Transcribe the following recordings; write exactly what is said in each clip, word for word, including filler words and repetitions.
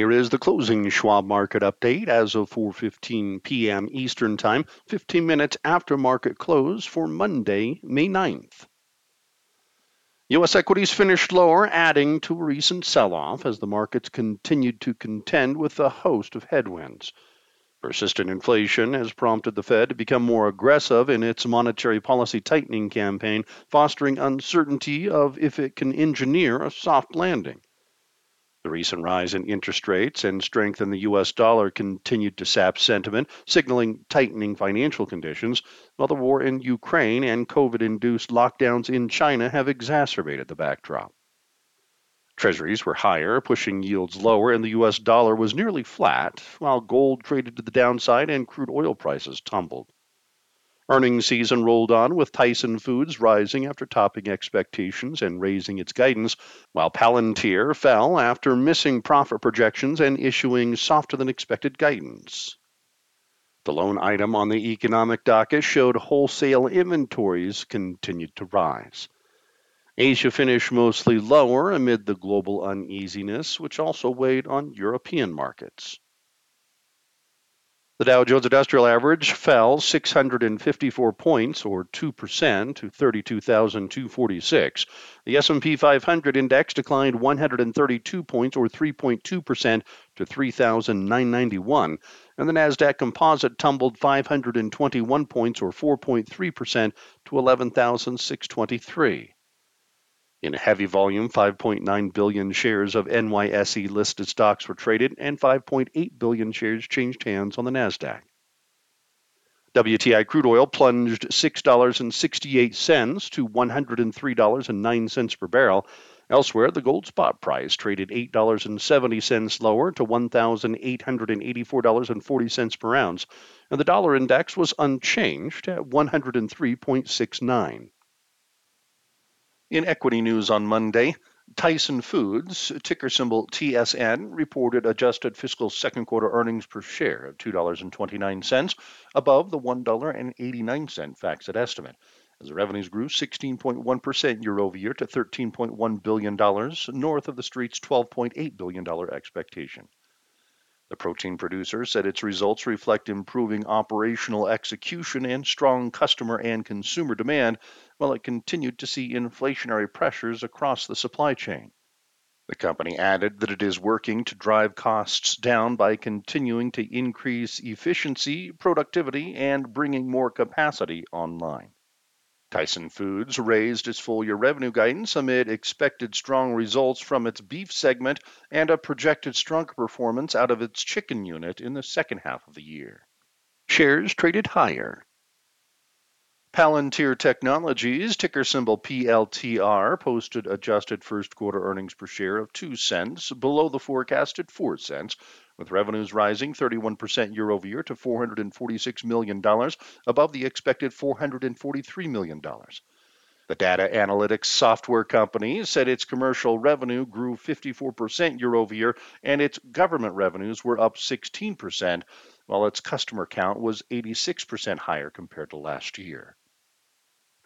Here is the closing Schwab market update as of four fifteen p.m. Eastern Time, fifteen minutes after market close for Monday, May ninth. U S equities finished lower, adding to a recent sell-off as the markets continued to contend with a host of headwinds. Persistent inflation has prompted the Fed to become more aggressive in its monetary policy tightening campaign, fostering uncertainty of if it can engineer a soft landing. The recent rise in interest rates and strength in the U S dollar continued to sap sentiment, signaling tightening financial conditions, while the war in Ukraine and COVID-induced lockdowns in China have exacerbated the backdrop. Treasuries were higher, pushing yields lower, and the U S dollar was nearly flat, while gold traded to the downside and crude oil prices tumbled. Earnings season rolled on, with Tyson Foods rising after topping expectations and raising its guidance, while Palantir fell after missing profit projections and issuing softer-than-expected guidance. The lone item on the economic docket showed wholesale inventories continued to rise. Asia finished mostly lower amid the global uneasiness, which also weighed on European markets. The Dow Jones Industrial Average fell six hundred fifty-four points, or two percent, to thirty-two thousand two hundred forty-six. The S and P five hundred index declined one hundred thirty-two points, or three point two percent, to three thousand nine hundred ninety-one, and the Nasdaq Composite tumbled five hundred twenty-one points, or four point three percent, to eleven thousand six hundred twenty-three. In heavy volume, five point nine billion shares of N Y S E-listed stocks were traded, and five point eight billion shares changed hands on the Nasdaq. W T I crude oil plunged six dollars and sixty-eight cents to one hundred three dollars and nine cents per barrel. Elsewhere, the gold spot price traded eight dollars and seventy cents lower to one thousand eight hundred eighty-four dollars and forty cents per ounce, and the dollar index was unchanged at one hundred three point six nine. In equity news on Monday, Tyson Foods, ticker symbol T S N, reported adjusted fiscal second quarter earnings per share of two dollars and twenty-nine cents, above the one dollar and eighty-nine cents FactSet estimate, as the revenues grew sixteen point one percent year-over-year to thirteen point one billion dollars, north of the Street's twelve point eight billion dollars expectation. The protein producer said its results reflect improving operational execution and strong customer and consumer demand, while it continued to see inflationary pressures across the supply chain. The company added that it is working to drive costs down by continuing to increase efficiency, productivity, and bringing more capacity online. Tyson Foods raised its full-year revenue guidance amid expected strong results from its beef segment and a projected stronger performance out of its chicken unit in the second half of the year. Shares traded higher. Palantir Technologies, ticker symbol P L T R, posted adjusted first quarter earnings per share of two cents, below the forecasted four cents, with revenues rising thirty-one percent year-over-year to four hundred forty-six million dollars, above the expected four hundred forty-three million dollars. The data analytics software company said its commercial revenue grew fifty-four percent year-over-year, and its government revenues were up sixteen percent, while its customer count was eighty-six percent higher compared to last year.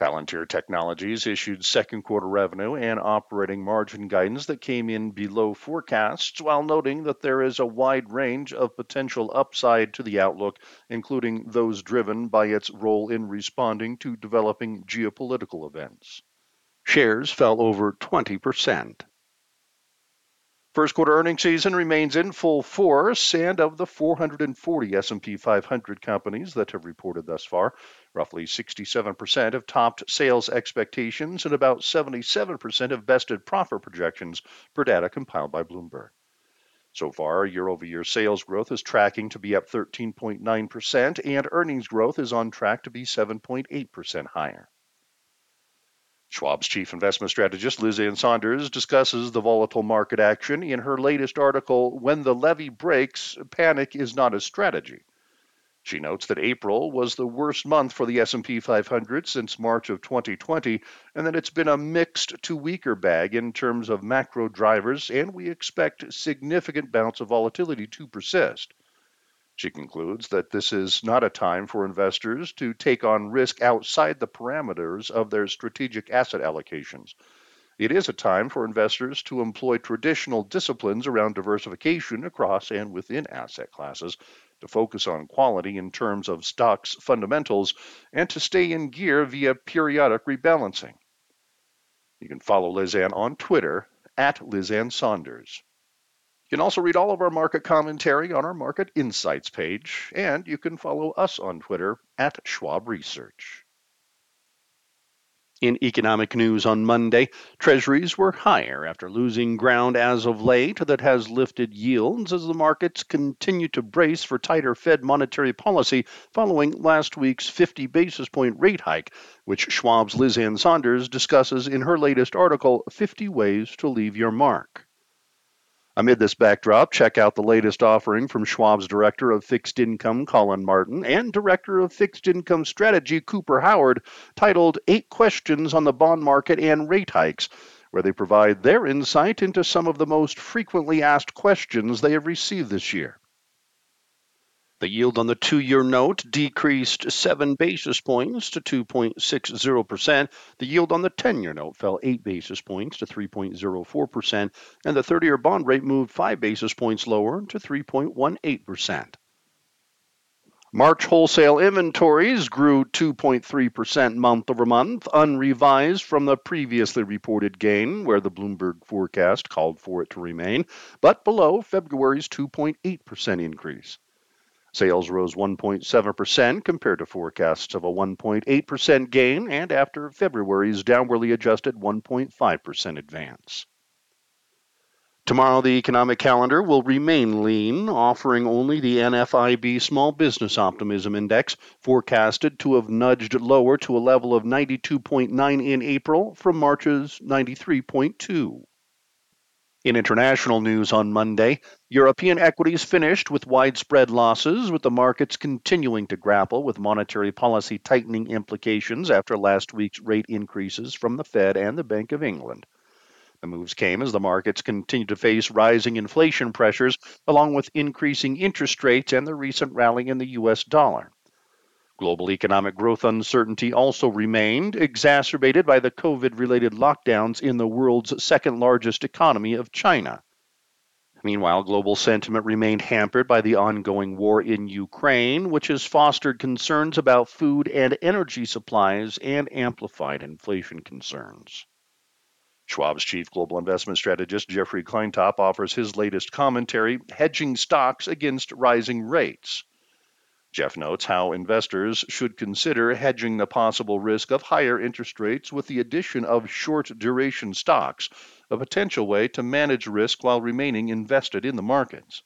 Palantir Technologies issued second quarter revenue and operating margin guidance that came in below forecasts, while noting that there is a wide range of potential upside to the outlook, including those driven by its role in responding to developing geopolitical events. Shares fell over twenty percent. First quarter earnings season remains in full force, and of the four hundred forty S and P five hundred companies that have reported thus far, roughly sixty-seven percent have topped sales expectations and about seventy-seven percent have bested profit projections per data compiled by Bloomberg. So far, year-over-year sales growth is tracking to be up thirteen point nine percent, and earnings growth is on track to be seven point eight percent higher. Schwab's chief investment strategist, Lizanne Saunders, discusses the volatile market action in her latest article, "When the Levee Breaks, Panic is Not a Strategy." She notes that April was the worst month for the S and P five hundred since March of twenty twenty, and that it's been a mixed to weaker bag in terms of macro drivers, and we expect significant bouts of volatility to persist. She concludes that this is not a time for investors to take on risk outside the parameters of their strategic asset allocations. It is a time for investors to employ traditional disciplines around diversification across and within asset classes, to focus on quality in terms of stocks' fundamentals, and to stay in gear via periodic rebalancing. You can follow Lizanne on Twitter, at Lizanne Saunders. You can also read all of our market commentary on our Market Insights page, and you can follow us on Twitter, at Schwab Research. In economic news on Monday, treasuries were higher after losing ground as of late that has lifted yields as the markets continue to brace for tighter Fed monetary policy following last week's fifty basis point rate hike, which Schwab's Lizanne Saunders discusses in her latest article, fifty ways to Leave Your Mark. Amid this backdrop, check out the latest offering from Schwab's Director of Fixed Income, Colin Martin, and Director of Fixed Income Strategy, Cooper Howard, titled Eight Questions on the Bond Market and Rate Hikes, where they provide their insight into some of the most frequently asked questions they have received this year. The yield on the two-year note decreased seven basis points to two point six zero percent. The yield on the ten-year note fell eight basis points to three point zero four percent, and the thirty-year bond rate moved five basis points lower to three point one eight percent. March wholesale inventories grew two point three percent month-over-month, unrevised from the previously reported gain, where the Bloomberg forecast called for it to remain, but below February's two point eight percent increase. Sales rose one point seven percent compared to forecasts of a one point eight percent gain and after February's downwardly adjusted one point five percent advance. Tomorrow, the economic calendar will remain lean, offering only the N F I B Small Business Optimism Index, forecasted to have nudged lower to a level of ninety-two point nine in April from March's ninety-three point two. In international news on Monday, European equities finished with widespread losses, with the markets continuing to grapple with monetary policy tightening implications after last week's rate increases from the Fed and the Bank of England. The moves came as the markets continued to face rising inflation pressures, along with increasing interest rates and the recent rally in the U S dollar. Global economic growth uncertainty also remained, exacerbated by the COVID-related lockdowns in the world's second-largest economy of China. Meanwhile, global sentiment remained hampered by the ongoing war in Ukraine, which has fostered concerns about food and energy supplies and amplified inflation concerns. Schwab's chief global investment strategist, Jeffrey Kleintop, offers his latest commentary, Hedging Stocks Against Rising Rates. Jeff notes how investors should consider hedging the possible risk of higher interest rates with the addition of short-duration stocks, a potential way to manage risk while remaining invested in the markets.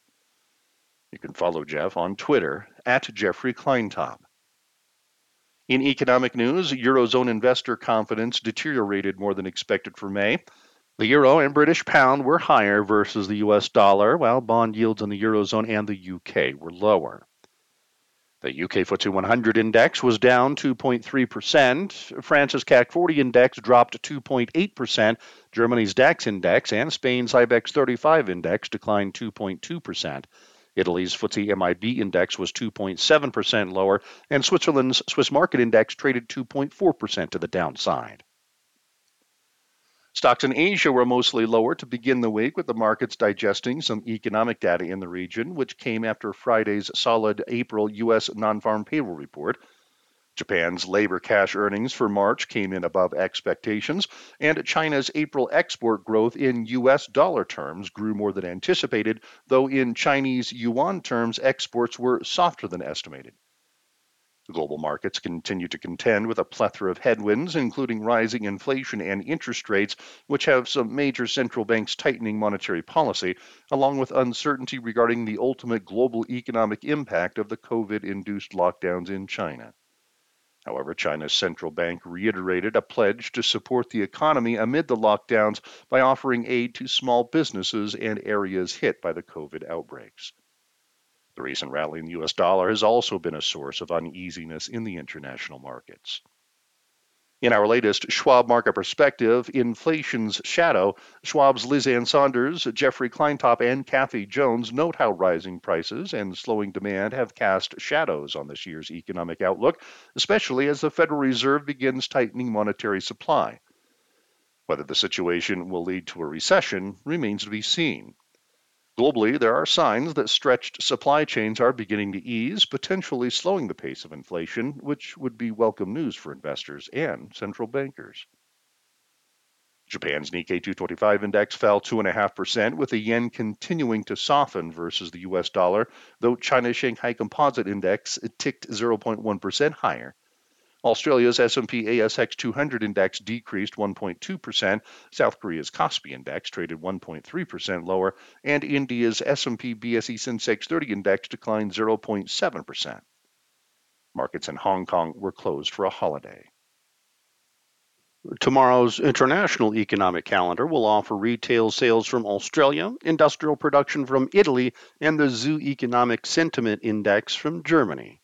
You can follow Jeff on Twitter, at Jeffrey Kleintop. In economic news, Eurozone investor confidence deteriorated more than expected for May. The euro and British pound were higher versus the U S dollar, while bond yields in the Eurozone and the U K were lower. The U K F T S E one hundred index was down two point three percent, France's C A C forty index dropped two point eight percent, Germany's DAX index and Spain's I BEX thirty-five index declined two point two percent. Italy's F T S E M I B index was two point seven percent lower, and Switzerland's Swiss market index traded two point four percent to the downside. Stocks in Asia were mostly lower to begin the week, with the markets digesting some economic data in the region, which came after Friday's solid April U S non-farm payroll report. Japan's labor cash earnings for March came in above expectations, and China's April export growth in U S dollar terms grew more than anticipated, though in Chinese yuan terms, exports were softer than estimated. The global markets continue to contend with a plethora of headwinds, including rising inflation and interest rates, which have some major central banks tightening monetary policy, along with uncertainty regarding the ultimate global economic impact of the COVID-induced lockdowns in China. However, China's central bank reiterated a pledge to support the economy amid the lockdowns by offering aid to small businesses and areas hit by the COVID outbreaks. The recent rally in the U S dollar has also been a source of uneasiness in the international markets. In our latest Schwab Market Perspective, Inflation's Shadow, Schwab's Lizanne Saunders, Jeffrey Kleintop, and Kathy Jones note how rising prices and slowing demand have cast shadows on this year's economic outlook, especially as the Federal Reserve begins tightening monetary supply. Whether the situation will lead to a recession remains to be seen. Globally, there are signs that stretched supply chains are beginning to ease, potentially slowing the pace of inflation, which would be welcome news for investors and central bankers. Japan's Nikkei two twenty-five index fell two point five percent, with the yen continuing to soften versus the U S dollar, though China's Shanghai Composite Index ticked zero point one percent higher. Australia's S and P A S X two hundred index decreased one point two percent, South Korea's KOSPI index traded one point three percent lower, and India's S and P B S E Sensex thirty index declined zero point seven percent. Markets in Hong Kong were closed for a holiday. Tomorrow's international economic calendar will offer retail sales from Australia, industrial production from Italy, and the Z E W Economic Sentiment Index from Germany.